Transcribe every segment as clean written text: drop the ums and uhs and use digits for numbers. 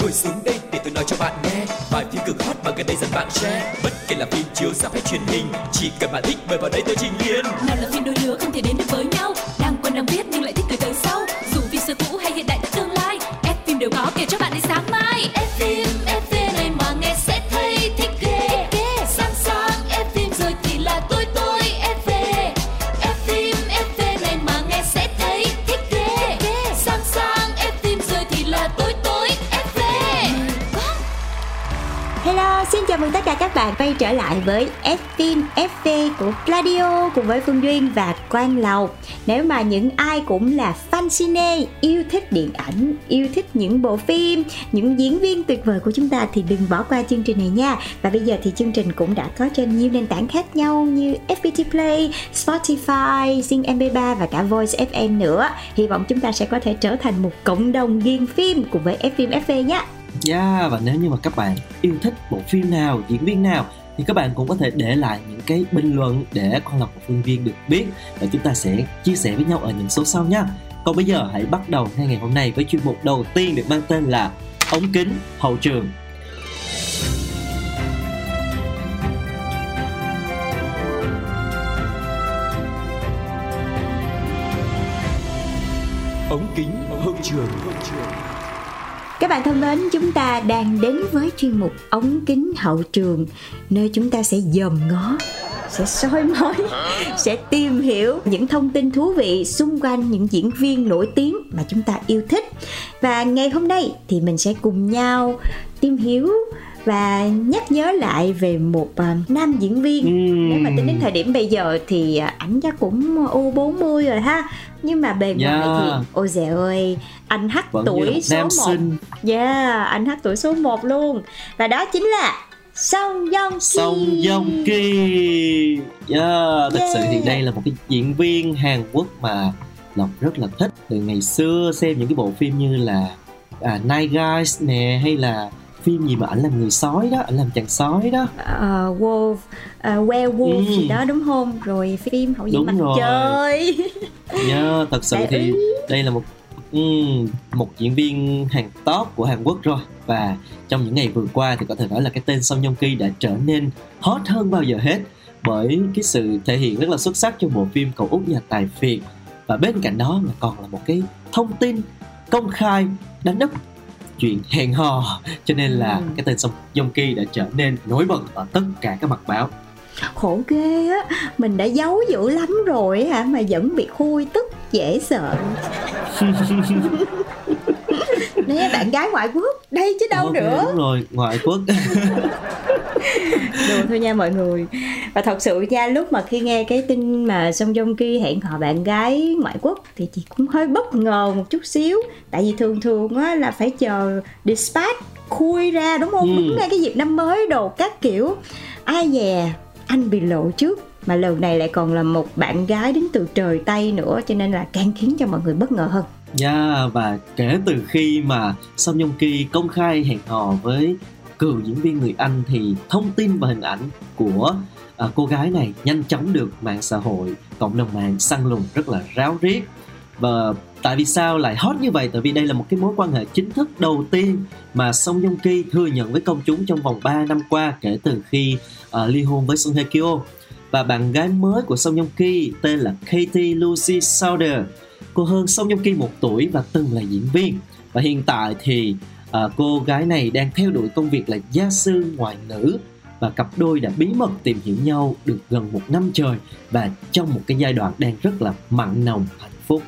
Ngồi xuống đây để tôi nói cho bạn nghe bài phim cực hot mà gần đây dần bạn share. Bất kể là phim chiếu ra hay truyền hình, chỉ cần bạn thích mời vào đây tôi trình liền. Nào là phim đôi lứa không thể đến được với nhau, đang quen đang biết nhưng lại thích từ từ sau. Dù phim xưa cũ hay hiện đại tới tương lai, Fphim đều có kể cho bạn đến sáng mai. Fphim FV này mà nghe sẽ thấy thích ghê. Sáng sáng Fphim rồi thì là tôi FV. Fphim FV này mà nghe sẽ thấy thích ghê. Sáng sáng Fphim rồi thì là tôi FV. Hello, xin chào mừng tất cả các bạn quay trở lại với Fphim FV của Claudio cùng với Phương Duyên và Quang Lầu. Nếu mà những ai cũng là fan cine, yêu thích điện ảnh, yêu thích những bộ phim, những diễn viên tuyệt vời của chúng ta thì đừng bỏ qua chương trình này nha. Và bây giờ thì chương trình cũng đã có trên nhiều nền tảng khác nhau như FPT Play, Spotify, Zing MP3 và cả Voice FM nữa. Hy vọng chúng ta sẽ có thể trở thành một cộng đồng ghiền phim cùng với Fphim FV nhé. Yeah, và nếu như mà các bạn yêu thích bộ phim nào, diễn viên nào thì các bạn cũng có thể để lại những cái bình luận để con Lộc và Phương Viên được biết, và chúng ta sẽ chia sẻ với nhau ở những số sau nha. Còn bây giờ hãy bắt đầu ngay ngày hôm nay với chuyên mục đầu tiên được mang tên là Ống Kính Hậu Trường. Ống Kính Hậu Trường. Các bạn thân mến, chúng ta đang đến với chuyên mục Ống Kính Hậu Trường, nơi chúng ta sẽ dòm ngó, sẽ soi mói, sẽ tìm hiểu những thông tin thú vị xung quanh những diễn viên nổi tiếng mà chúng ta yêu thích. Và ngày hôm nay thì mình sẽ cùng nhau tìm hiểu và nhắc nhớ lại về một nam diễn viên. Nếu mà tính đến thời điểm bây giờ thì ảnh chắc cũng U40 rồi ha. Nhưng mà bề ngoài thì ôi dè ơi, anh hát tuổi số 1. Yeah, anh hát tuổi số 1 luôn. Và đó chính là Song Joong Ki. Yeah, thật sự thì đây là một cái diễn viên Hàn Quốc mà Lộc rất là thích. Từ ngày xưa xem những cái bộ phim như là Night Guys nè, hay là phim gì mà ảnh làm người sói đó, ảnh làm chàng sói đó, Wolf, Werewolf gì đó đúng không? Rồi phim Hậu Duệ Mặt Trời. Yeah, thật sự thì đây là một diễn viên hàng top của Hàn Quốc rồi. Và trong những ngày vừa qua thì có thể nói là cái tên Song Joong Ki đã trở nên hot hơn bao giờ hết bởi cái sự thể hiện rất là xuất sắc trong bộ phim Cậu Út Nhà Tài Phiệt. Và bên cạnh đó là còn là một cái thông tin công khai đánh đập chuyện hẹn hò, cho nên là cái tên Song Joong Ki đã trở nên nổi bật ở tất cả các mặt báo. Khổ ghê á, mình đã giấu dữ lắm rồi hả mà vẫn bị khui tức dễ sợ. Nè, bạn gái ngoại quốc đây chứ đâu nữa. Đúng rồi, ngoại quốc. Đùa thôi nha mọi người. Và thật sự nha, lúc mà khi nghe cái tin mà Song Joong Ki hẹn hò bạn gái ngoại quốc thì chị cũng hơi bất ngờ một chút xíu. Tại vì thường thường á là phải chờ dispatch khui ra đúng không? Đúng ngay cái dịp năm mới đồ các kiểu. Ai dè, anh bị lộ trước. Mà lần này lại còn là một bạn gái đến từ trời Tây nữa, cho nên là càng khiến cho mọi người bất ngờ hơn. Yeah, và kể từ khi mà Song Joong Ki công khai hẹn hò với cựu diễn viên người Anh thì thông tin và hình ảnh của cô gái này nhanh chóng được mạng xã hội, cộng đồng mạng săn lùng rất là ráo riết. Và tại vì sao lại hot như vậy? Tại vì đây là một cái mối quan hệ chính thức đầu tiên mà Song Joong Ki thừa nhận với công chúng trong vòng 3 năm qua kể từ khi ly hôn với Song Hye Kyo. Và bạn gái mới của Song Joong Ki tên là Katie Lucy Sauder. Cô hơn Song Joong Ki 1 tuổi và từng là diễn viên. Và hiện tại thì cô gái này đang theo đuổi công việc là gia sư ngoại ngữ. Và cặp đôi đã bí mật tìm hiểu nhau được gần 1 năm trời, và trong một cái giai đoạn đang rất là mặn nồng hạnh phúc.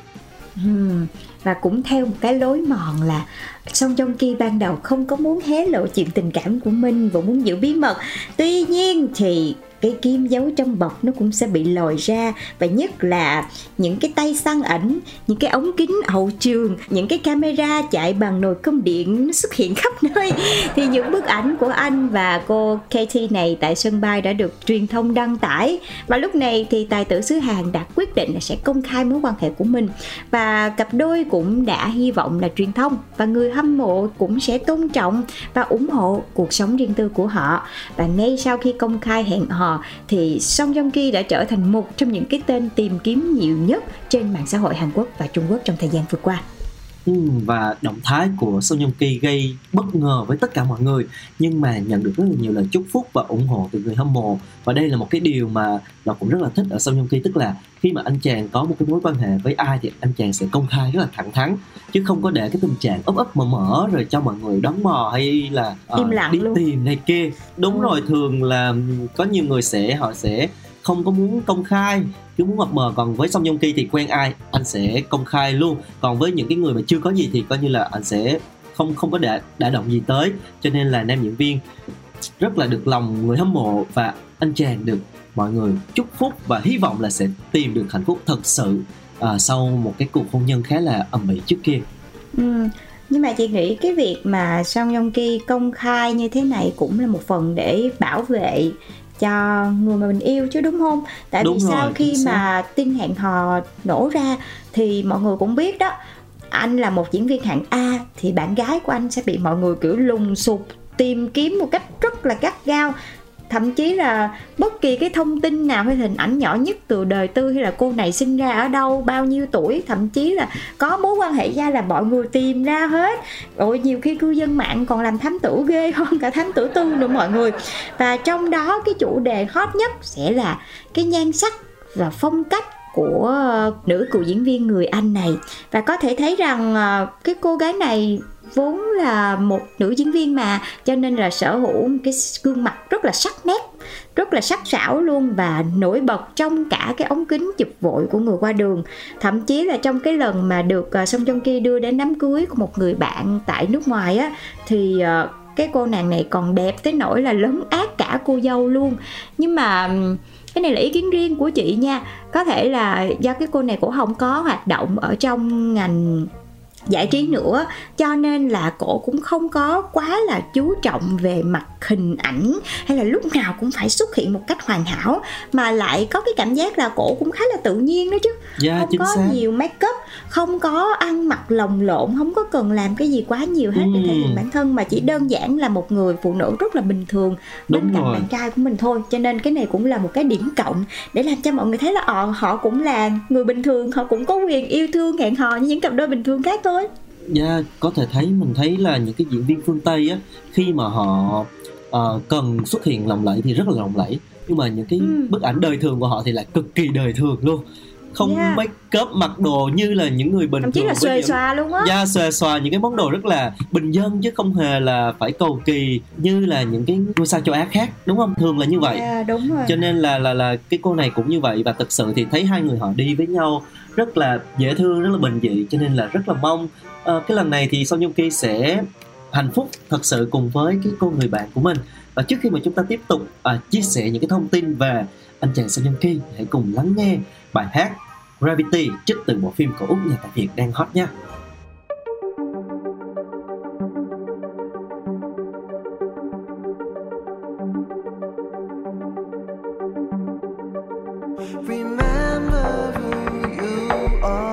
Và cũng theo một cái lối mòn là Song Joong Ki ban đầu không có muốn hé lộ chuyện tình cảm của mình và muốn giữ bí mật. Tuy nhiên thì cái kim giấu trong bọc nó cũng sẽ bị lòi ra, và nhất là những cái tay săn ảnh, những cái ống kính hậu trường, những cái camera chạy bằng nồi cơm điện nó xuất hiện khắp nơi. Thì những bức ảnh của anh và cô Katie này tại sân bay đã được truyền thông đăng tải, và lúc này thì tài tử xứ Hàn đã quyết định là sẽ công khai mối quan hệ của mình, và cặp đôi cũng đã hy vọng là truyền thông và người hâm mộ cũng sẽ tôn trọng và ủng hộ cuộc sống riêng tư của họ. Và ngay sau khi công khai hẹn hò thì Song Joong Ki đã trở thành một trong những cái tên tìm kiếm nhiều nhất trên mạng xã hội Hàn Quốc và Trung Quốc trong thời gian vừa qua. Và động thái của Song Joong Ki gây bất ngờ với tất cả mọi người, nhưng mà nhận được rất là nhiều lời chúc phúc và ủng hộ từ người hâm mộ. Và đây là một cái điều mà nó cũng rất là thích ở Song Joong Ki, tức là khi mà anh chàng có một cái mối quan hệ với ai thì anh chàng sẽ công khai rất là thẳng thắn, chứ không có để cái tình trạng ấp ấp mở rồi cho mọi người đón mò hay là đi luôn. Tìm này kia. Đúng rồi, thường là có nhiều người họ sẽ không có muốn công khai, cứ muốn mập mờ. Còn với Song Joong Ki thì quen ai anh sẽ công khai luôn, còn với những cái người mà chưa có gì thì coi như là anh sẽ không có đả động gì tới. Cho nên là nam diễn viên rất là được lòng người hâm mộ và anh chàng được mọi người chúc phúc và hy vọng là sẽ tìm được hạnh phúc thật sự sau một cái cuộc hôn nhân khá là ầm ĩ trước kia. Nhưng mà chị nghĩ cái việc mà Song Joong Ki công khai như thế này cũng là một phần để bảo vệ cho người mà mình yêu chứ, đúng không? Tại đúng vì sao rồi, khi mà tin hẹn hò nổ ra thì mọi người cũng biết đó, anh là một diễn viên hạng A thì bạn gái của anh sẽ bị mọi người kiểu lùng sục tìm kiếm một cách rất là gắt gao. Thậm chí là bất kỳ cái thông tin nào hay hình ảnh nhỏ nhất từ đời tư, hay là cô này sinh ra ở đâu, bao nhiêu tuổi, thậm chí là có mối quan hệ gia là mọi người tìm ra hết. Ôi, nhiều khi cư dân mạng còn làm thám tử ghê hơn cả thám tử tư nữa mọi người. Và trong đó cái chủ đề hot nhất sẽ là cái nhan sắc và phong cách của nữ cựu diễn viên người Anh này. Và có thể thấy rằng cái cô gái này vốn là một nữ diễn viên mà, cho nên là sở hữu cái gương mặt rất là sắc nét, rất là sắc sảo luôn, và nổi bật trong cả cái ống kính chụp vội của người qua đường. Thậm chí là trong cái lần mà được Song Joong Ki đưa đến đám cưới của một người bạn tại nước ngoài á, thì cái cô nàng này còn đẹp tới nỗi là lấn át cả cô dâu luôn. Nhưng mà cái này là ý kiến riêng của chị nha, có thể là do cái cô này cũng không có hoạt động ở trong ngành giải trí nữa, cho nên là cổ cũng không có quá là chú trọng về mặt hình ảnh hay là lúc nào cũng phải xuất hiện một cách hoàn hảo, mà lại có cái cảm giác là cổ cũng khá là tự nhiên đó chứ. Không có nhiều make up, không có ăn mặc lồng lộn, không có cần làm cái gì quá nhiều hết để thể hiện bản thân, mà chỉ đơn giản là một người phụ nữ rất là bình thường bên cạnh bạn trai của mình thôi. Cho nên cái này cũng là một cái điểm cộng để làm cho mọi người thấy là họ cũng là người bình thường, họ cũng có quyền yêu thương hẹn hò như những cặp đôi bình thường khác thôi. Có thể thấy, mình thấy là những cái diễn viên phương Tây á, khi mà họ cần xuất hiện lộng lẫy thì rất là lộng lẫy, nhưng mà những cái bức ảnh đời thường của họ thì lại cực kỳ đời thường luôn, không make up mặc đồ như là những người bình thường. Thậm chí là xòe xòa luôn á. Xòe xòa những cái món đồ rất là bình dân chứ không hề là phải cầu kỳ như là những cái ngôi sao châu Á khác, đúng không? Thường là như vậy. Đúng rồi. Cho nên là cái cô này cũng như vậy, và thực sự thì thấy hai người họ đi với nhau rất là dễ thương, rất là bình dị, cho nên là rất là mong cái lần này thì Song Joong Ki sẽ hạnh phúc thật sự cùng với cái cô người bạn của mình. Và trước khi mà chúng ta tiếp tục chia sẻ những cái thông tin về anh chàng Song Joong Ki, hãy cùng lắng nghe bài hát Gravity trích từ bộ phim Cậu Út Nhà Tài Phiệt đang hot nha. Remember who you are.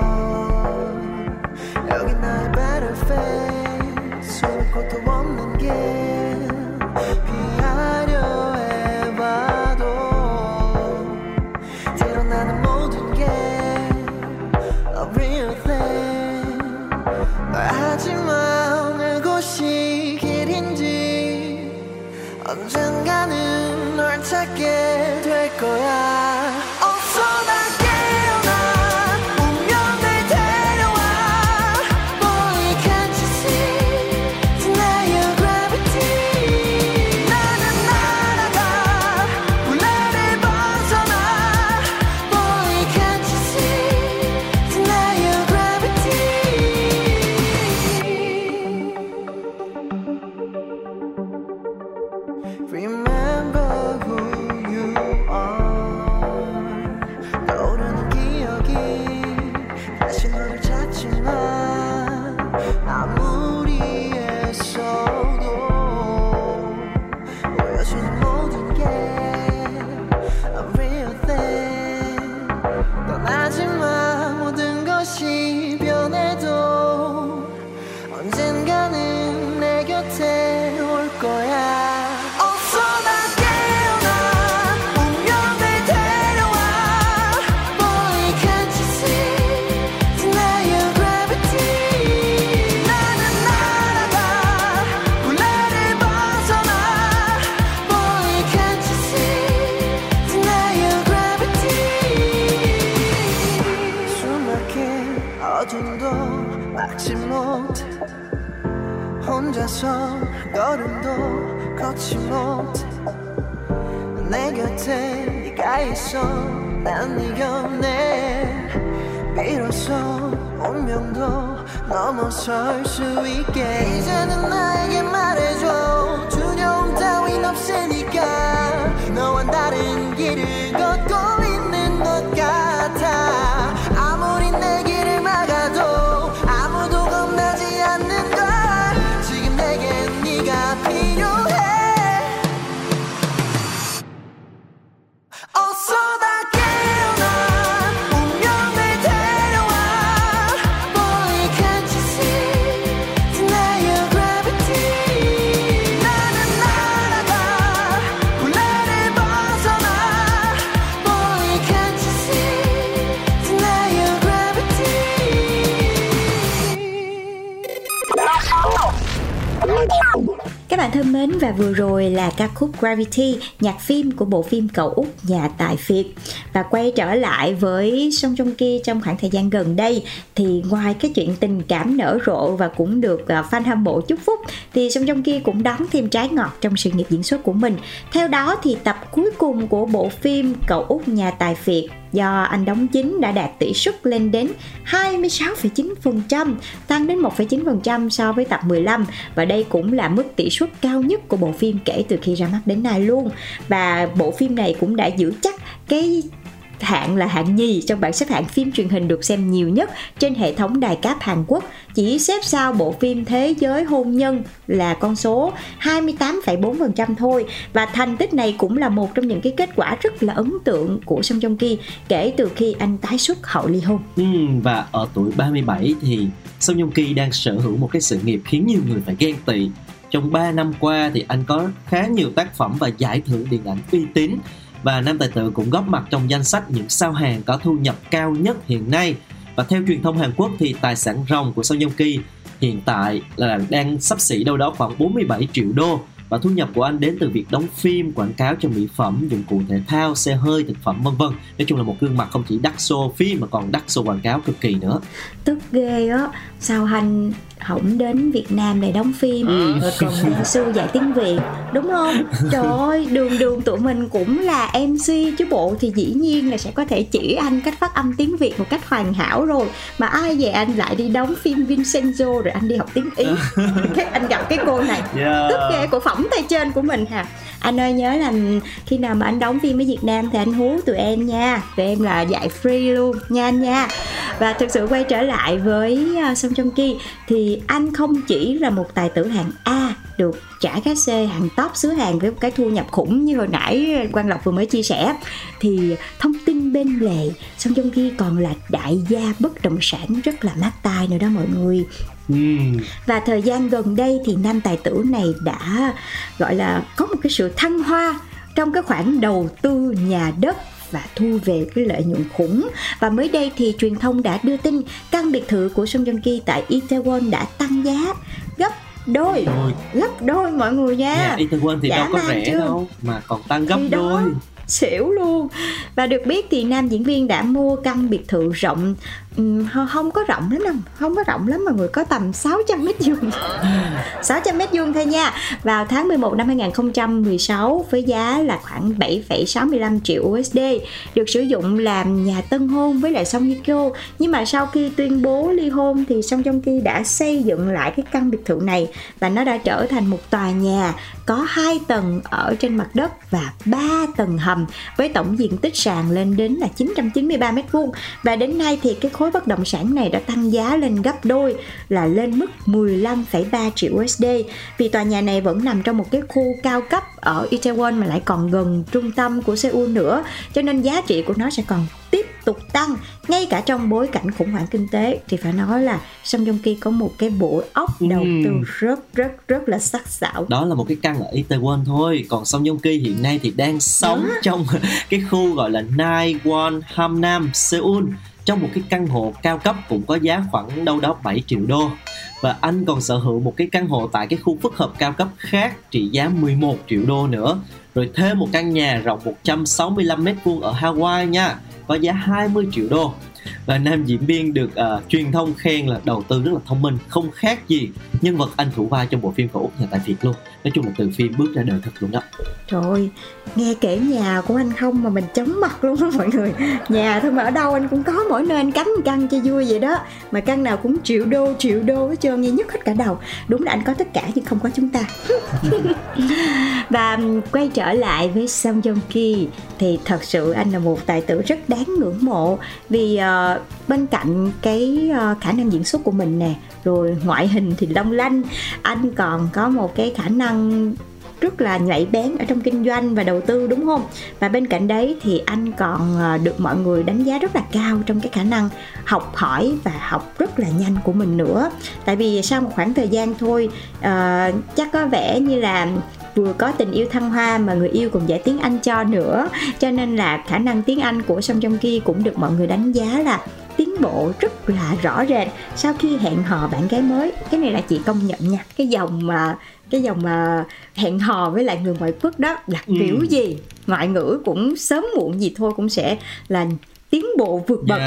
마음도 막지 못해 혼자서 걸음도 걷지 못해 내 곁에 네가 있어 난 네 곁에 비로소 운명도 넘어설 수 있게 이제는 나에게 말해줘 두려움 따윈 없으니까 너와 다른 길을 걷고 있는 것 같아 아무리 내 길을 막아도 아무도 겁나지 않는 걸 지금 내겐 네가 필요해 어서 다 Các bạn thân mến, và vừa rồi là ca khúc Gravity, nhạc phim của bộ phim Cậu Út Nhà Tài Phiệt. Và quay trở lại với Song Joong Ki trong khoảng thời gian gần đây, thì ngoài cái chuyện tình cảm nở rộ và cũng được fan hâm mộ chúc phúc, thì Song Joong Ki cũng đón thêm trái ngọt trong sự nghiệp diễn xuất của mình. Theo đó thì tập cuối cùng của bộ phim Cậu Út Nhà Tài Phiệt do anh đóng chính đã đạt tỷ suất lên đến 26,9%, tăng đến 1,9% so với tập 15, và đây cũng là mức tỷ suất cao nhất của bộ phim kể từ khi ra mắt đến nay luôn. Và bộ phim này cũng đã giữ chắc cái hạng là hạng nhì trong bảng xếp hạng phim truyền hình được xem nhiều nhất trên hệ thống đài cáp Hàn Quốc, chỉ xếp sau bộ phim Thế Giới Hôn Nhân là con số 28,4% thôi. Và thành tích này cũng là một trong những cái kết quả rất là ấn tượng của Song Joong Ki kể từ khi anh tái xuất hậu ly hôn. Và ở tuổi 37 thì Song Joong Ki đang sở hữu một cái sự nghiệp khiến nhiều người phải ghen tị. Trong 3 năm qua thì anh có khá nhiều tác phẩm và giải thưởng điện ảnh uy tín, và nam tài tử cũng góp mặt trong danh sách những sao hàng có thu nhập cao nhất hiện nay. Và theo truyền thông Hàn Quốc thì tài sản ròng của Song Joong Ki hiện tại là đang xấp xỉ đâu đó khoảng 47 triệu đô. Và thu nhập của anh đến từ việc đóng phim, quảng cáo cho mỹ phẩm, dụng cụ thể thao, xe hơi, thực phẩm v.v. Nói chung là một gương mặt không chỉ đắt xô phim mà còn đắt xô quảng cáo cực kỳ nữa. Tức ghê á, sao anh hổng đến Việt Nam để đóng phim, rồi còn sư dạy tiếng Việt, đúng không? Trời ơi, đường tụi mình cũng là MC chứ bộ, thì dĩ nhiên là sẽ có thể chỉ anh cách phát âm tiếng Việt một cách hoàn hảo rồi. Mà ai về anh lại đi đóng phim Vincenzo, rồi anh đi học tiếng Ý. Thế anh gặp cái cô này, tức ghê của phỏng tay trên của mình hả? Anh ơi, nhớ là khi nào mà anh đóng phim ở Việt Nam thì anh hú tụi em nha, tụi em là dạy free luôn nha anh nha. Và thực sự quay trở lại với Song Joong Ki thì anh không chỉ là một tài tử hạng A được trả cá C hạng top xứ Hàn với một cái thu nhập khủng như hồi nãy Quang Lộc vừa mới chia sẻ, thì thông tin bên lề, Song Joong Ki còn là đại gia bất động sản rất là mát tai nữa đó mọi người. Và thời gian gần đây thì nam tài tử này đã gọi là có một cái sự thăng hoa trong cái khoản đầu tư nhà đất và thu về cái lợi nhuận khủng. Và mới đây thì truyền thông đã đưa tin căn biệt thự của Song Joong Ki tại Itaewon đã tăng giá gấp đôi mọi người nha. Itaewon thì đâu có rẻ đâu mà còn tăng gấp đôi, xỉu luôn. Và được biết thì nam diễn viên đã mua căn biệt thự rộng, không có rộng lắm mà người có tầm 600 mét vuông thôi nha, vào tháng 11 năm 2016 với giá là khoảng 7,65 triệu USD, được sử dụng làm nhà tân hôn với lại Song Hye Kyo. Nhưng mà sau khi tuyên bố ly hôn thì Song Joong Ki đã xây dựng lại cái căn biệt thự này, và nó đã trở thành một tòa nhà có 2 tầng ở trên mặt đất và 3 tầng hầm với tổng diện tích sàn lên đến là 993 mét vuông. Và đến nay thì cái khối bất động sản này đã tăng giá lên gấp đôi, là lên mức 15,3 triệu USD. Vì tòa nhà này vẫn nằm trong một cái khu cao cấp ở Itaewon mà lại còn gần trung tâm của Seoul nữa, cho nên giá trị của nó sẽ còn tiếp tục tăng ngay cả trong bối cảnh khủng hoảng kinh tế. Thì phải nói là Song Joong Ki có một cái bộ óc đầu tư rất là sắc sảo. Đó là một cái căn ở Itaewon thôi, còn Song Joong Ki hiện nay thì đang sống trong cái khu gọi là Naewon Hamnam, Seoul, trong một cái căn hộ cao cấp cũng có giá khoảng đâu đó 7 triệu đô. Và anh còn sở hữu một cái căn hộ tại cái khu phức hợp cao cấp khác trị giá 11 triệu đô nữa. Rồi thêm một căn nhà rộng 165 m2 ở Hawaii nha, có giá 20 triệu đô. Nam diễn viên được truyền thông khen là đầu tư rất là thông minh, không khác gì nhân vật anh thủ vai trong bộ phim Cậu Út Nhà Tài Phiệt luôn. Nói chung là từ phim bước ra đời thật luôn đó. Trời ơi, nghe kể nhà của anh không mà mình chóng mặt luôn đó mọi người. Nhà thôi mà ở đâu anh cũng có, mỗi nơi anh cắm căn cho vui vậy đó. Mà căn nào cũng triệu đô hết trơn, nghe nhức hết cả đầu. Đúng là anh có tất cả nhưng không có chúng ta. Và quay trở lại với Song Joong Ki thì thật sự anh là một tài tử rất đáng ngưỡng mộ. Vì bên cạnh cái khả năng diễn xuất của mình nè, rồi ngoại hình thì long lanh, anh còn có một cái khả năng rất là nhạy bén ở trong kinh doanh và đầu tư, đúng không? Và bên cạnh đấy thì anh còn được mọi người đánh giá rất là cao trong cái khả năng học hỏi và học rất là nhanh của mình nữa. Tại vì sau một khoảng thời gian thôi, chắc có vẻ như là vừa có tình yêu thăng hoa mà người yêu còn dạy tiếng Anh cho nữa, cho nên là khả năng tiếng Anh của Song Joong Ki cũng được mọi người đánh giá là tiến bộ rất là rõ rệt sau khi hẹn hò bạn gái mới. Cái này là chị công nhận nha, cái dòng mà hẹn hò với lại người ngoại quốc đó là kiểu gì ngoại ngữ cũng sớm muộn gì thôi cũng sẽ là tiến bộ vượt bậc.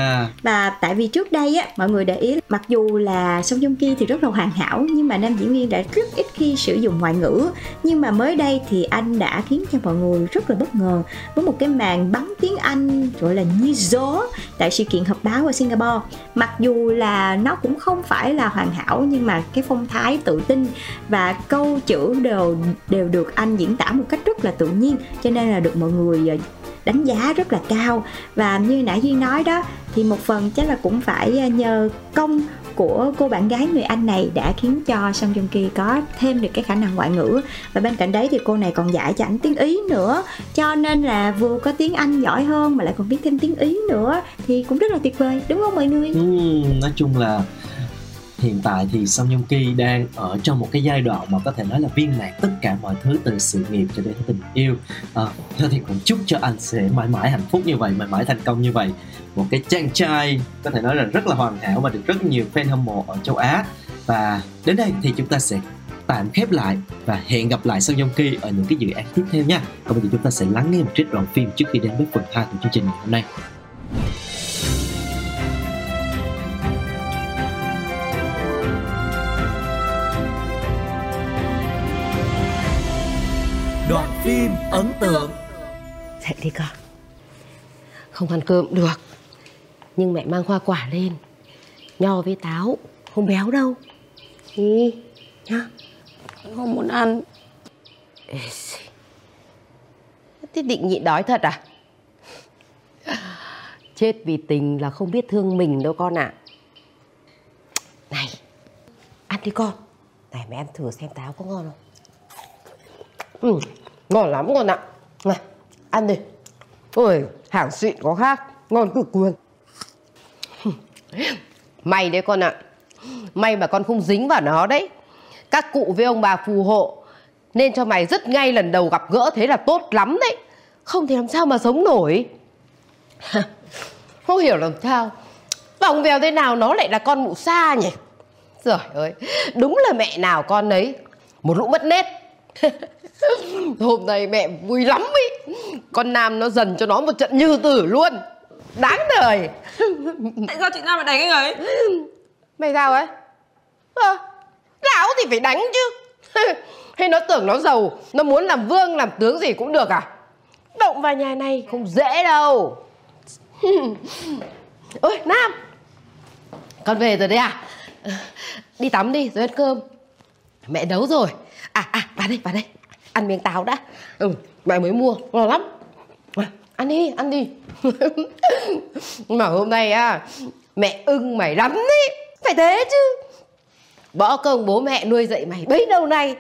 Và tại vì trước đây á, mọi người để ý mặc dù là Song Joong Ki thì rất là hoàn hảo nhưng mà nam diễn viên đã rất ít khi sử dụng ngoại ngữ, nhưng mà mới đây thì anh đã khiến cho mọi người rất là bất ngờ với một cái màn bắn tiếng Anh gọi là như gió tại sự kiện họp báo ở Singapore. Mặc dù là nó cũng không phải là hoàn hảo nhưng mà cái phong thái tự tin và câu chữ đều được anh diễn tả một cách rất là tự nhiên, cho nên là được mọi người đánh giá rất là cao. Và như nãy Duyên nói đó thì một phần chắc là cũng phải nhờ công của cô bạn gái người Anh này đã khiến cho Song Joong Ki có thêm được cái khả năng ngoại ngữ. Và bên cạnh đấy thì cô này còn dạy cho ảnh tiếng Ý nữa, cho nên là vừa có tiếng Anh giỏi hơn mà lại còn biết thêm tiếng Ý nữa thì cũng rất là tuyệt vời, đúng không mọi người? Nói chung là hiện tại thì Song Joong Ki đang ở trong một cái giai đoạn mà có thể nói là viên mãn tất cả mọi thứ, từ sự nghiệp cho đến tình yêu. Thì cũng chúc cho anh sẽ mãi mãi hạnh phúc như vậy, mãi mãi thành công như vậy. Một cái chàng trai có thể nói là rất là hoàn hảo và được rất nhiều fan hâm mộ ở châu Á. Và đến đây thì chúng ta sẽ tạm khép lại và hẹn gặp lại Song Joong Ki ở những cái dự án tiếp theo nha. Còn bây giờ chúng ta sẽ lắng nghe một trích đoạn phim trước khi đến với phần 2 của chương trình hôm nay. Đoạn phim ấn tượng. Dậy đi con. Không ăn cơm được, nhưng mẹ mang hoa quả lên. Nho với táo không béo đâu. Ừ, nhá. Không muốn ăn. Thế định nhịn đói thật à? Chết vì tình là không biết thương mình đâu con ạ. Này, ăn đi con. Này mẹ em thử xem táo có ngon không. Ngon lắm con ạ. Này, ăn đi. Ôi, hàng xịn có khác. Ngon cực luôn. May đấy con ạ. May mà con không dính vào nó đấy. Các cụ với ông bà phù hộ nên cho mày rất ngay lần đầu gặp gỡ, thế là tốt lắm đấy. Không thì làm sao mà sống nổi. Không hiểu làm sao vòng vèo thế nào nó lại là con mụ sa nhỉ. Trời ơi, đúng là mẹ nào con ấy. Một lũ mất nết. Hôm nay mẹ vui lắm ý. Con Nam nó dần cho nó một trận như tử luôn. Đáng đời. Tại sao chị Nam lại đánh anh ấy? Mày sao ấy? Lão thì phải đánh chứ. Hay nó tưởng nó giàu, nó muốn làm vương làm tướng gì cũng được à? Động vào nhà này không dễ đâu. Ôi Nam, con về rồi đấy à? Đi tắm đi rồi ăn cơm. Mẹ nấu rồi. Vào đây. Ăn miếng táo đã. Mẹ mới mua, ngon lắm. Ăn đi. Mà hôm nay mẹ ưng mày lắm đấy. Phải thế chứ. Bỏ công bố mẹ nuôi dạy mày bấy lâu nay.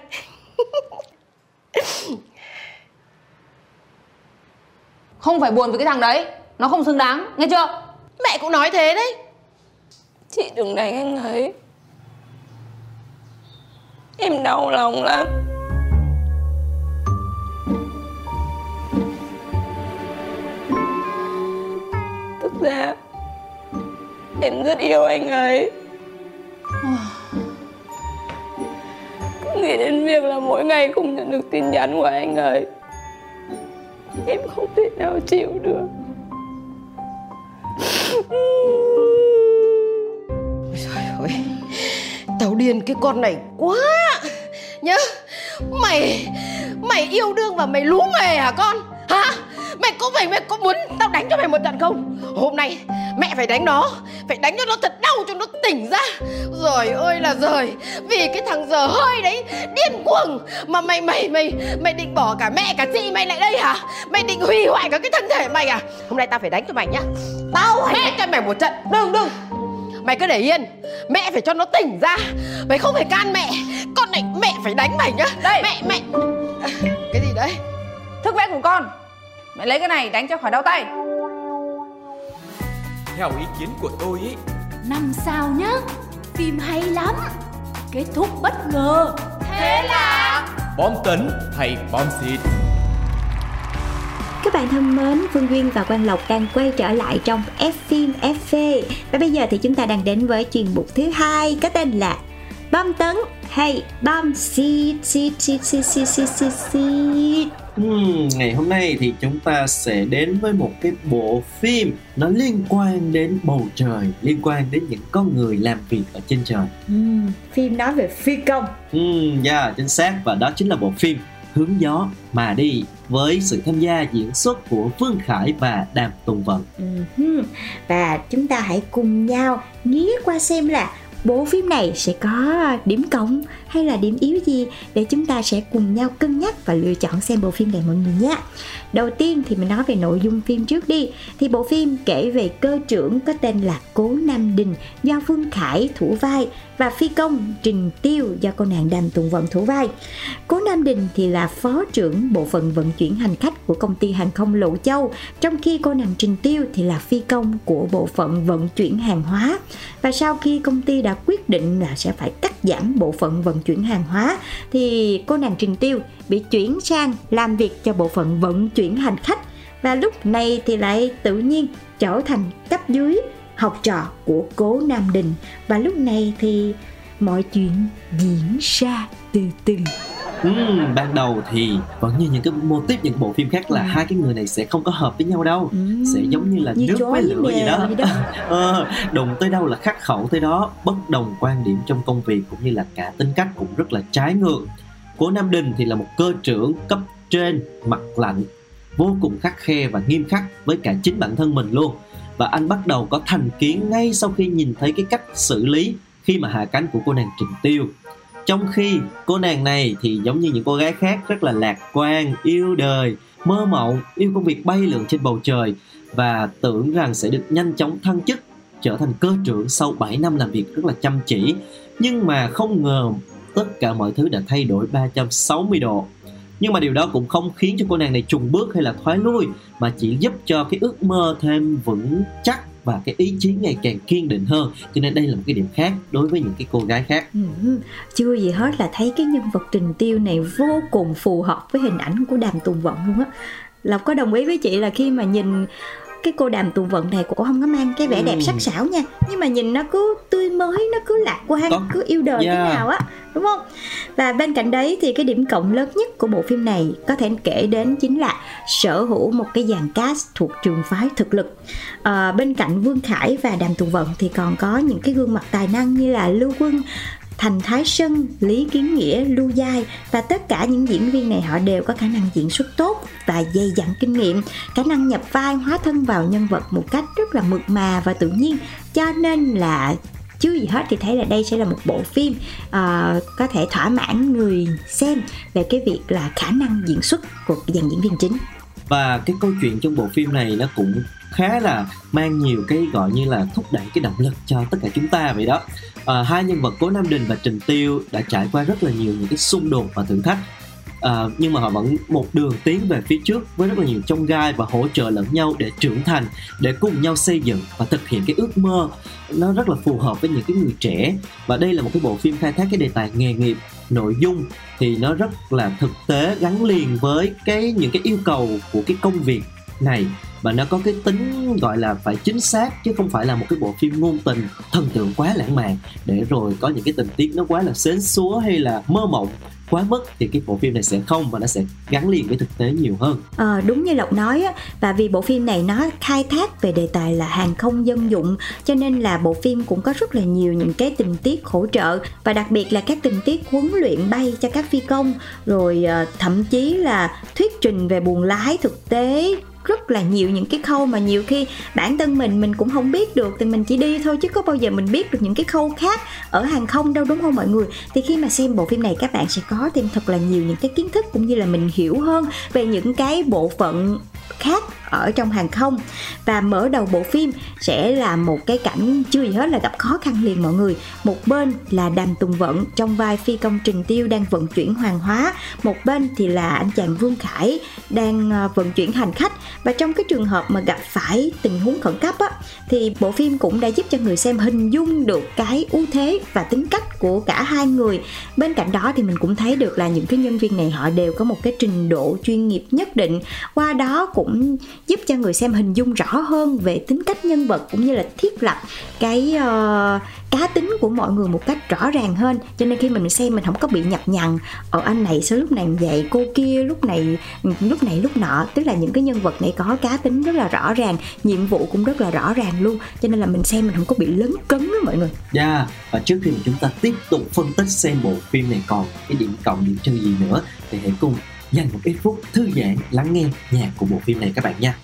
Không phải buồn với cái thằng đấy. Nó không xứng đáng, nghe chưa? Mẹ cũng nói thế đấy. Chị đừng đánh anh ấy. Em đau lòng lắm. Thực ra em rất yêu anh ấy. Cứ nghĩ đến việc là mỗi ngày không nhận được tin nhắn của anh ấy, em không thể nào chịu được. rồi. Tao điên cái con này quá nhá. Mày yêu đương và mày lú nghề hả con? Hả? Mày có muốn tao đánh cho mày một trận không? Hôm nay mẹ phải đánh nó, phải đánh cho nó thật đau cho nó tỉnh ra. Rồi ơi là rồi, vì cái thằng dở hơi đấy điên cuồng mà mày định bỏ cả mẹ cả chị mày lại đây hả? Mày định hủy hoại cả cái thân thể mày à? Hôm nay tao phải đánh cho mày nhá. Tao phải đánh cho mày một trận. Đừng. Mày cứ để yên, mẹ phải cho nó tỉnh ra. Mày không phải can mẹ. Con này mẹ phải đánh mày nhá. Đây. Mẹ. Cái gì đấy? Thức vẽ của con. Mẹ lấy cái này đánh cho khỏi đau tay. Theo ý kiến của tôi ý, 5 sao nhá. Phim hay lắm. Kết thúc bất ngờ. Thế là bom tấn hay bom xịt? Các bạn thân mến, Phương Duyên và Quang Lộc đang quay trở lại trong Fphim FV. Và bây giờ thì chúng ta đang đến với chuyên mục thứ 2 có tên là bom tấn hay bom xịt. Ngày hôm nay thì chúng ta sẽ đến với một cái bộ phim nó liên quan đến bầu trời, liên quan đến những con người làm việc ở trên trời. Phim nói về phi công. Yeah, chính xác, và đó chính là bộ phim Hướng Gió Mà Đi, với sự tham gia diễn xuất của Phương Khải và Đàm Tùng Vận. Và chúng ta hãy cùng nhau nghĩ qua xem là bộ phim này sẽ có điểm cộng hay là điểm yếu gì, để chúng ta sẽ cùng nhau cân nhắc và lựa chọn xem bộ phim này mọi người nhé. Đầu tiên thì mình nói về nội dung phim trước đi. Thì bộ phim kể về cơ trưởng có tên là Cố Nam Đình do Phương Khải thủ vai và phi công Trình Tiêu do cô nàng Đàm Tùng Vận thủ vai. Cố Nam Đình thì là phó trưởng bộ phận vận chuyển hành khách của công ty hàng không Lộ Châu, trong khi cô nàng Trình Tiêu thì là phi công của bộ phận vận chuyển hàng hóa. Và sau khi công ty đã quyết định là sẽ phải cắt giảm bộ phận vận chuyển hàng hóa thì cô nàng Trình Tiêu bị chuyển sang làm việc cho bộ phận vận chuyển hành khách, và lúc này thì lại tự nhiên trở thành cấp dưới, học trò của Cố Nam Đình, và lúc này thì mọi chuyện diễn ra từ từ. Ban đầu thì vẫn như những cái mô típ những bộ phim khác là hai cái người này sẽ không có hợp với nhau đâu, sẽ giống như là như nước với lửa gì đó. Đụng tới đâu là khắc khẩu tới đó, bất đồng quan điểm trong công việc cũng như là cả tính cách cũng rất là trái ngược. Cố Nam Đình thì là một cơ trưởng cấp trên mặt lạnh, vô cùng khắt khe và nghiêm khắc với cả chính bản thân mình luôn, và anh bắt đầu có thành kiến ngay sau khi nhìn thấy cái cách xử lý khi mà hạ cánh của cô nàng Trình Tiêu. Trong khi cô nàng này thì giống như những cô gái khác, rất là lạc quan, yêu đời, mơ mộng, yêu công việc bay lượn trên bầu trời và tưởng rằng sẽ được nhanh chóng thăng chức trở thành cơ trưởng sau 7 năm làm việc rất là chăm chỉ. Nhưng mà không ngờ tất cả mọi thứ đã thay đổi 360 độ. Nhưng mà điều đó cũng không khiến cho cô nàng này chùn bước hay là thoái lui, mà chỉ giúp cho cái ước mơ thêm vững chắc và cái ý chí ngày càng kiên định hơn. Cho nên đây là một cái điểm khác đối với những cái cô gái khác. Chưa gì hết là thấy cái nhân vật Trình Tiêu này vô cùng phù hợp với hình ảnh của Đàm Tùng Vận luôn á. Lộc có đồng ý với chị là khi mà nhìn cái cô Đàm Tùng Vận này cũng không có mang cái vẻ đẹp sắc sảo nha, nhưng mà nhìn nó cứ tươi mới, nó cứ lạc quan, cứ yêu đời thế nào á, đúng không? Và bên cạnh đấy thì cái điểm cộng lớn nhất của bộ phim này có thể kể đến chính là sở hữu một cái dàn cast thuộc trường phái thực lực. Bên cạnh Vương Khải và Đàm Tùng Vận thì còn có những cái gương mặt tài năng như là Lưu Quân, Thành Thái Sơn, Lý Kiến Nghĩa, Lưu Dài, và tất cả những diễn viên này họ đều có khả năng diễn xuất tốt và dày dặn kinh nghiệm, khả năng nhập vai, hóa thân vào nhân vật một cách rất là mượt mà và tự nhiên. Cho nên là chứ gì hết thì thấy là đây sẽ là một bộ phim có thể thỏa mãn người xem về cái việc là khả năng diễn xuất của dàn diễn viên chính. Và cái câu chuyện trong bộ phim này nó cũng khá là mang nhiều cái gọi như là thúc đẩy cái động lực cho tất cả chúng ta vậy đó. Hai nhân vật Cố Nam Đình và Trình Tiêu đã trải qua rất là nhiều những cái xung đột và thử thách, nhưng mà họ vẫn một đường tiến về phía trước với rất là nhiều chông gai, và hỗ trợ lẫn nhau để trưởng thành, để cùng nhau xây dựng và thực hiện cái ước mơ. Nó rất là phù hợp với những cái người trẻ, và đây là một cái bộ phim khai thác cái đề tài nghề nghiệp. Nội dung thì nó rất là thực tế, gắn liền với cái những cái yêu cầu của cái công việc này, và nó có cái tính gọi là phải chính xác, chứ không phải là một cái bộ phim ngôn tình thần tượng quá lãng mạn để rồi có những cái tình tiết nó quá là sến súa hay là mơ mộng, quá mức thì cái bộ phim này sẽ không, mà nó sẽ gắn liền với thực tế nhiều hơn. Đúng như Lộc nói á, và vì bộ phim này nó khai thác về đề tài là hàng không dân dụng, cho nên là bộ phim cũng có rất là nhiều những cái tình tiết hỗ trợ, và đặc biệt là các tình tiết huấn luyện bay cho các phi công, rồi thậm chí là thuyết trình về buồng lái thực tế, rất là nhiều những cái khâu mà nhiều khi bản thân mình cũng không biết được, thì mình chỉ đi thôi chứ có bao giờ mình biết được những cái khâu khác ở hàng không đâu, đúng không mọi người? Thì khi mà xem bộ phim này các bạn sẽ có thêm thật là nhiều những cái kiến thức, cũng như là mình hiểu hơn về những cái bộ phận khác ở trong hàng không. Và mở đầu bộ phim sẽ là một cái cảnh chưa gì hết là gặp khó khăn liền mọi người. Một bên là Đàm Tùng Vận trong vai phi công Trình Tiêu đang vận chuyển hàng hóa, một bên thì là anh chàng Phương Khải đang vận chuyển hành khách. Và trong cái trường hợp mà gặp phải tình huống khẩn cấp á, thì bộ phim cũng đã giúp cho người xem hình dung được cái ưu thế và tính cách của cả hai người. Bên cạnh đó thì mình cũng thấy được là những cái nhân viên này họ đều có một cái trình độ chuyên nghiệp nhất định, qua đó cũng giúp cho người xem hình dung rõ hơn về tính cách nhân vật, cũng như là thiết lập cái cá tính của mọi người một cách rõ ràng hơn. Cho nên khi mình xem mình không có bị nhập nhằng, anh này sao lúc này vậy, cô kia lúc này lúc nọ. Tức là những cái nhân vật này có cá tính rất là rõ ràng, nhiệm vụ cũng rất là rõ ràng luôn, cho nên là mình xem mình không có bị lấn cấn đó mọi người. Và trước khi mà chúng ta tiếp tục phân tích xem bộ phim này còn cái điểm cộng điểm trừ gì nữa, thì hãy cùng dành một ít phút thư giãn lắng nghe nhạc của bộ phim này các bạn nha.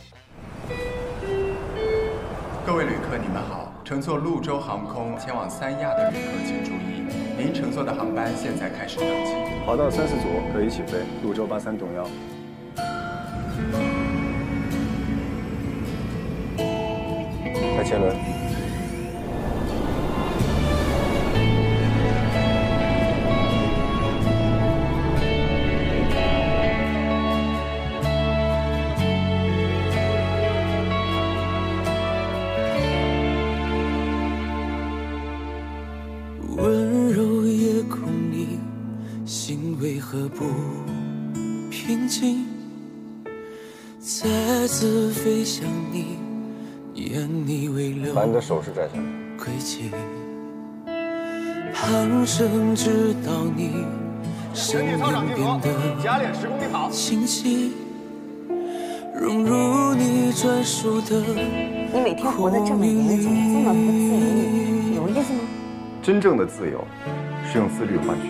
你每天活得这么自由，有意思吗？真正的自由是用自律换取。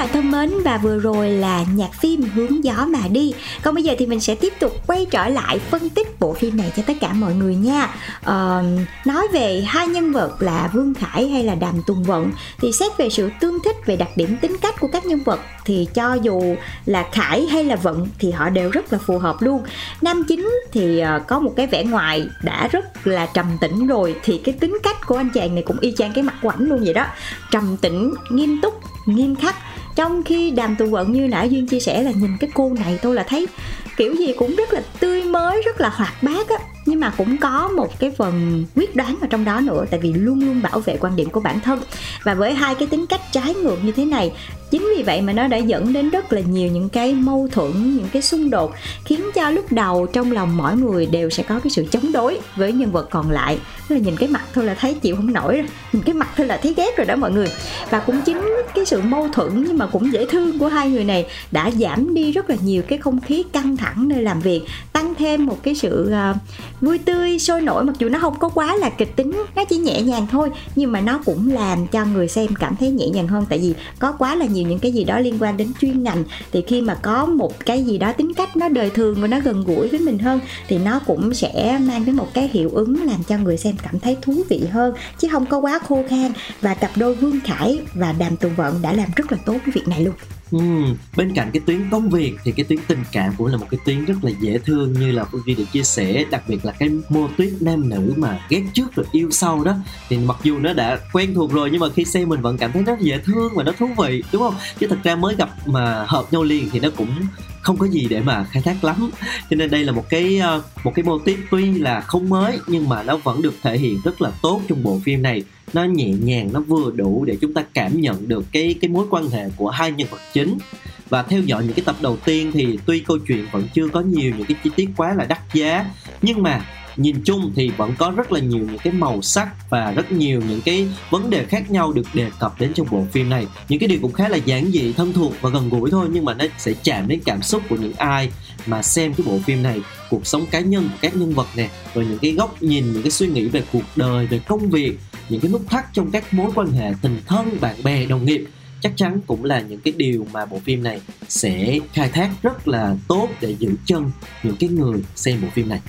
bạn thân mến, và vừa rồi là nhạc phim Hướng gió mà đi. Còn bây giờ thì mình sẽ tiếp tục quay trở lại phân tích bộ phim này cho tất cả mọi người nha. Nói về hai nhân vật là Phương Khải hay là Đàm Tùng Vận thì xét về sự tương thích về đặc điểm tính cách của các nhân vật thì cho dù là Khải hay là Vận thì họ đều rất là phù hợp luôn. Nam chính thì có một cái vẻ ngoài đã rất là trầm tĩnh rồi, thì cái tính cách của anh chàng này cũng y chang cái mặt của ảnh luôn vậy đó, trầm tĩnh, nghiêm túc, nghiêm khắc. Trong khi Đàm Tùng Vận như nãy Duyên chia sẻ là nhìn cái cô này tôi là thấy kiểu gì cũng rất là tươi mới, rất là hoạt bát á, nhưng mà cũng có một cái phần quyết đoán ở trong đó nữa, tại vì luôn luôn bảo vệ quan điểm của bản thân. Và với hai cái tính cách trái ngược như thế này, chính vì vậy mà nó đã dẫn đến rất là nhiều những cái mâu thuẫn, những cái xung đột, khiến cho lúc đầu trong lòng mỗi người đều sẽ có cái sự chống đối với nhân vật còn lại. Tức là nhìn cái mặt thôi là thấy chịu không nổi rồi, nhìn cái mặt thôi là thấy ghét rồi đó mọi người. Và cũng chính cái sự mâu thuẫn nhưng mà cũng dễ thương của hai người này đã giảm đi rất là nhiều cái không khí căng thẳng nơi làm việc, tăng thêm một cái sự vui tươi, sôi nổi, mặc dù nó không có quá là kịch tính, nó chỉ nhẹ nhàng thôi, nhưng mà nó cũng làm cho người xem cảm thấy nhẹ nhàng hơn. Tại vì có quá là nhiều những cái gì đó liên quan đến chuyên ngành, thì khi mà có một cái gì đó tính cách nó đời thường và nó gần gũi với mình hơn thì nó cũng sẽ mang đến một cái hiệu ứng làm cho người xem cảm thấy thú vị hơn, chứ không có quá khô khan. Và cặp đôi Vương Khải và Đàm Tùng Vận đã làm rất là tốt cái việc này luôn. Bên cạnh cái tuyến công việc thì cái tuyến tình cảm cũng là một cái tuyến rất là dễ thương như là Phương Duyên được chia sẻ, đặc biệt là cái mô tuyết nam nữ mà ghét trước rồi yêu sau đó, thì mặc dù nó đã quen thuộc rồi nhưng mà khi xem mình vẫn cảm thấy nó dễ thương và nó thú vị, đúng không? Chứ thật ra mới gặp mà hợp nhau liền thì nó cũng không có gì để mà khai thác lắm. Cho nên đây là một cái mô típ tuy là không mới nhưng mà nó vẫn được thể hiện rất là tốt trong bộ phim này. Nó nhẹ nhàng, nó vừa đủ để chúng ta cảm nhận được cái mối quan hệ của hai nhân vật chính. Và theo dõi những cái tập đầu tiên thì tuy câu chuyện vẫn chưa có nhiều những cái chi tiết quá là đắt giá, nhưng mà nhìn chung thì vẫn có rất là nhiều những cái màu sắc và rất nhiều những cái vấn đề khác nhau được đề cập đến trong bộ phim này. Những cái điều cũng khá là giản dị, thân thuộc và gần gũi thôi, nhưng mà nó sẽ chạm đến cảm xúc của những ai mà xem cái bộ phim này. Cuộc sống cá nhân của các nhân vật nè, rồi những cái góc nhìn, những cái suy nghĩ về cuộc đời, về công việc, những cái nút thắt trong các mối quan hệ tình thân, bạn bè, đồng nghiệp, chắc chắn cũng là những cái điều mà bộ phim này sẽ khai thác rất là tốt để giữ chân những cái người xem bộ phim này.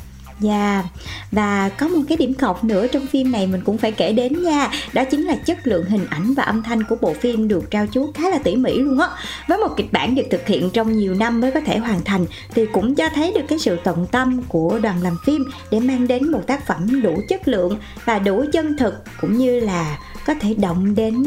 Yeah. Và có một cái điểm cộng nữa trong phim này mình cũng phải kể đến nha. Đó chính là chất lượng hình ảnh và âm thanh của bộ phim được trau chuốt khá là tỉ mỉ luôn á. Với một kịch bản được thực hiện trong nhiều năm mới có thể hoàn thành thì cũng cho thấy được cái sự tận tâm của đoàn làm phim để mang đến một tác phẩm đủ chất lượng và đủ chân thực, cũng như là có thể động đến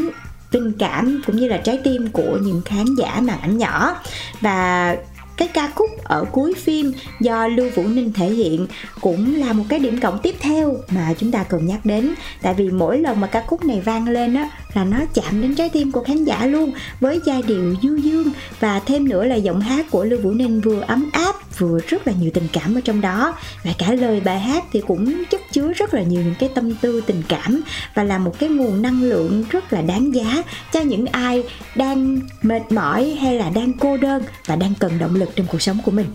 tình cảm cũng như là trái tim của những khán giả màn ảnh nhỏ. Và cái ca khúc ở cuối phim do Lưu Vũ Ninh thể hiện cũng là một cái điểm cộng tiếp theo mà chúng ta cần nhắc đến. Tại vì mỗi lần mà ca khúc này vang lên á là nó chạm đến trái tim của khán giả luôn, với giai điệu du dương, và thêm nữa là giọng hát của Lưu Vũ Ninh vừa ấm áp vừa rất là nhiều tình cảm ở trong đó. Và cả lời bài hát thì cũng chất chứa rất là nhiều những cái tâm tư tình cảm, và là một cái nguồn năng lượng rất là đáng giá cho những ai đang mệt mỏi hay là đang cô đơn và đang cần động lực trong cuộc sống của mình.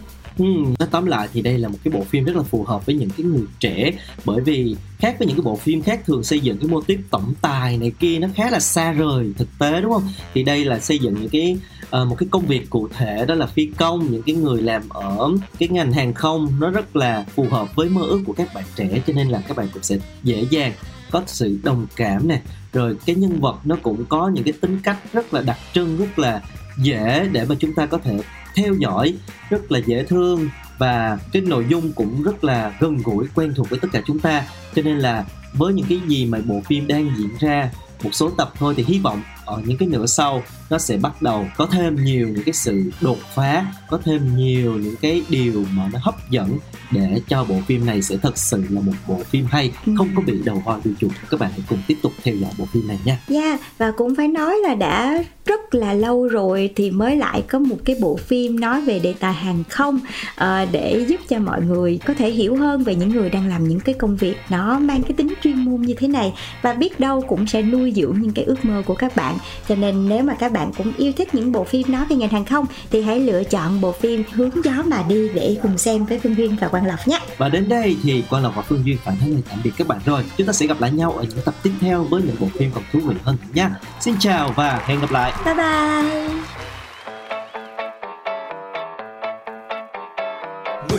Nói tóm lại thì đây là một cái bộ phim rất là phù hợp với những cái người trẻ, bởi vì khác với những cái bộ phim khác thường xây dựng cái mô típ tổng tài này kia nó khá là xa rời thực tế, đúng không? Thì đây là xây dựng những cái một cái công việc cụ thể, đó là phi công, những cái người làm ở cái ngành hàng không, nó rất là phù hợp với mơ ước của các bạn trẻ, cho nên là các bạn cũng sẽ dễ dàng có sự đồng cảm nè. Rồi cái nhân vật nó cũng có những cái tính cách rất là đặc trưng, rất là dễ để mà chúng ta có thể theo dõi, rất là dễ thương, và cái nội dung cũng rất là gần gũi, quen thuộc với tất cả chúng ta. Cho nên là với những cái gì mà bộ phim đang diễn ra một số tập thôi thì hy vọng ở những cái nửa sau nó sẽ bắt đầu có thêm nhiều những cái sự đột phá, có thêm nhiều những cái điều mà nó hấp dẫn để cho bộ phim này sẽ thật sự là một bộ phim hay, không có bị đầu hoa đuôi chuột. Các bạn hãy cùng tiếp tục theo dõi bộ phim này nha. Yeah, và cũng phải nói là đã rất là lâu rồi thì mới lại có một cái bộ phim nói về đề tài hàng không để giúp cho mọi người có thể hiểu hơn về những người đang làm những cái công việc nó mang cái tính chuyên môn như thế này, và biết đâu cũng sẽ nuôi dưỡng những cái ước mơ của các bạn. Cho nên nếu mà các bạn cũng yêu thích những bộ phim nói về ngành hàng không thì hãy lựa chọn bộ phim Hướng gió mà đi để cùng xem với Phương Duyên và Quang Lộc nhé. Và đến đây thì Quang Lộc và Phương Duyên phải nói lời tạm biệt các bạn rồi. Chúng ta sẽ gặp lại nhau ở những tập tiếp theo với những bộ phim còn thú vị hơn nhé. Xin chào và hẹn gặp lại. Bye bye.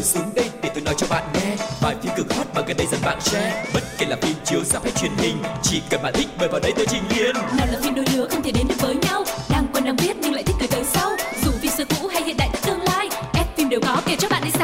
ngồi xuống đây để tôi nói cho bạn nghe bài phim cực hot mà gần đây dần bạn share. Bất kể là phim chiếu rạp hay truyền hình, chỉ cần bạn thích mời vào đây tôi trình liền. Nào là phim đôi lứa không thể đến được với nhau, đang quen đang biết nhưng lại thích cười tới sau. Dù phim xưa cũ hay hiện đại tương lai, Fphim đều có kể cho bạn đi.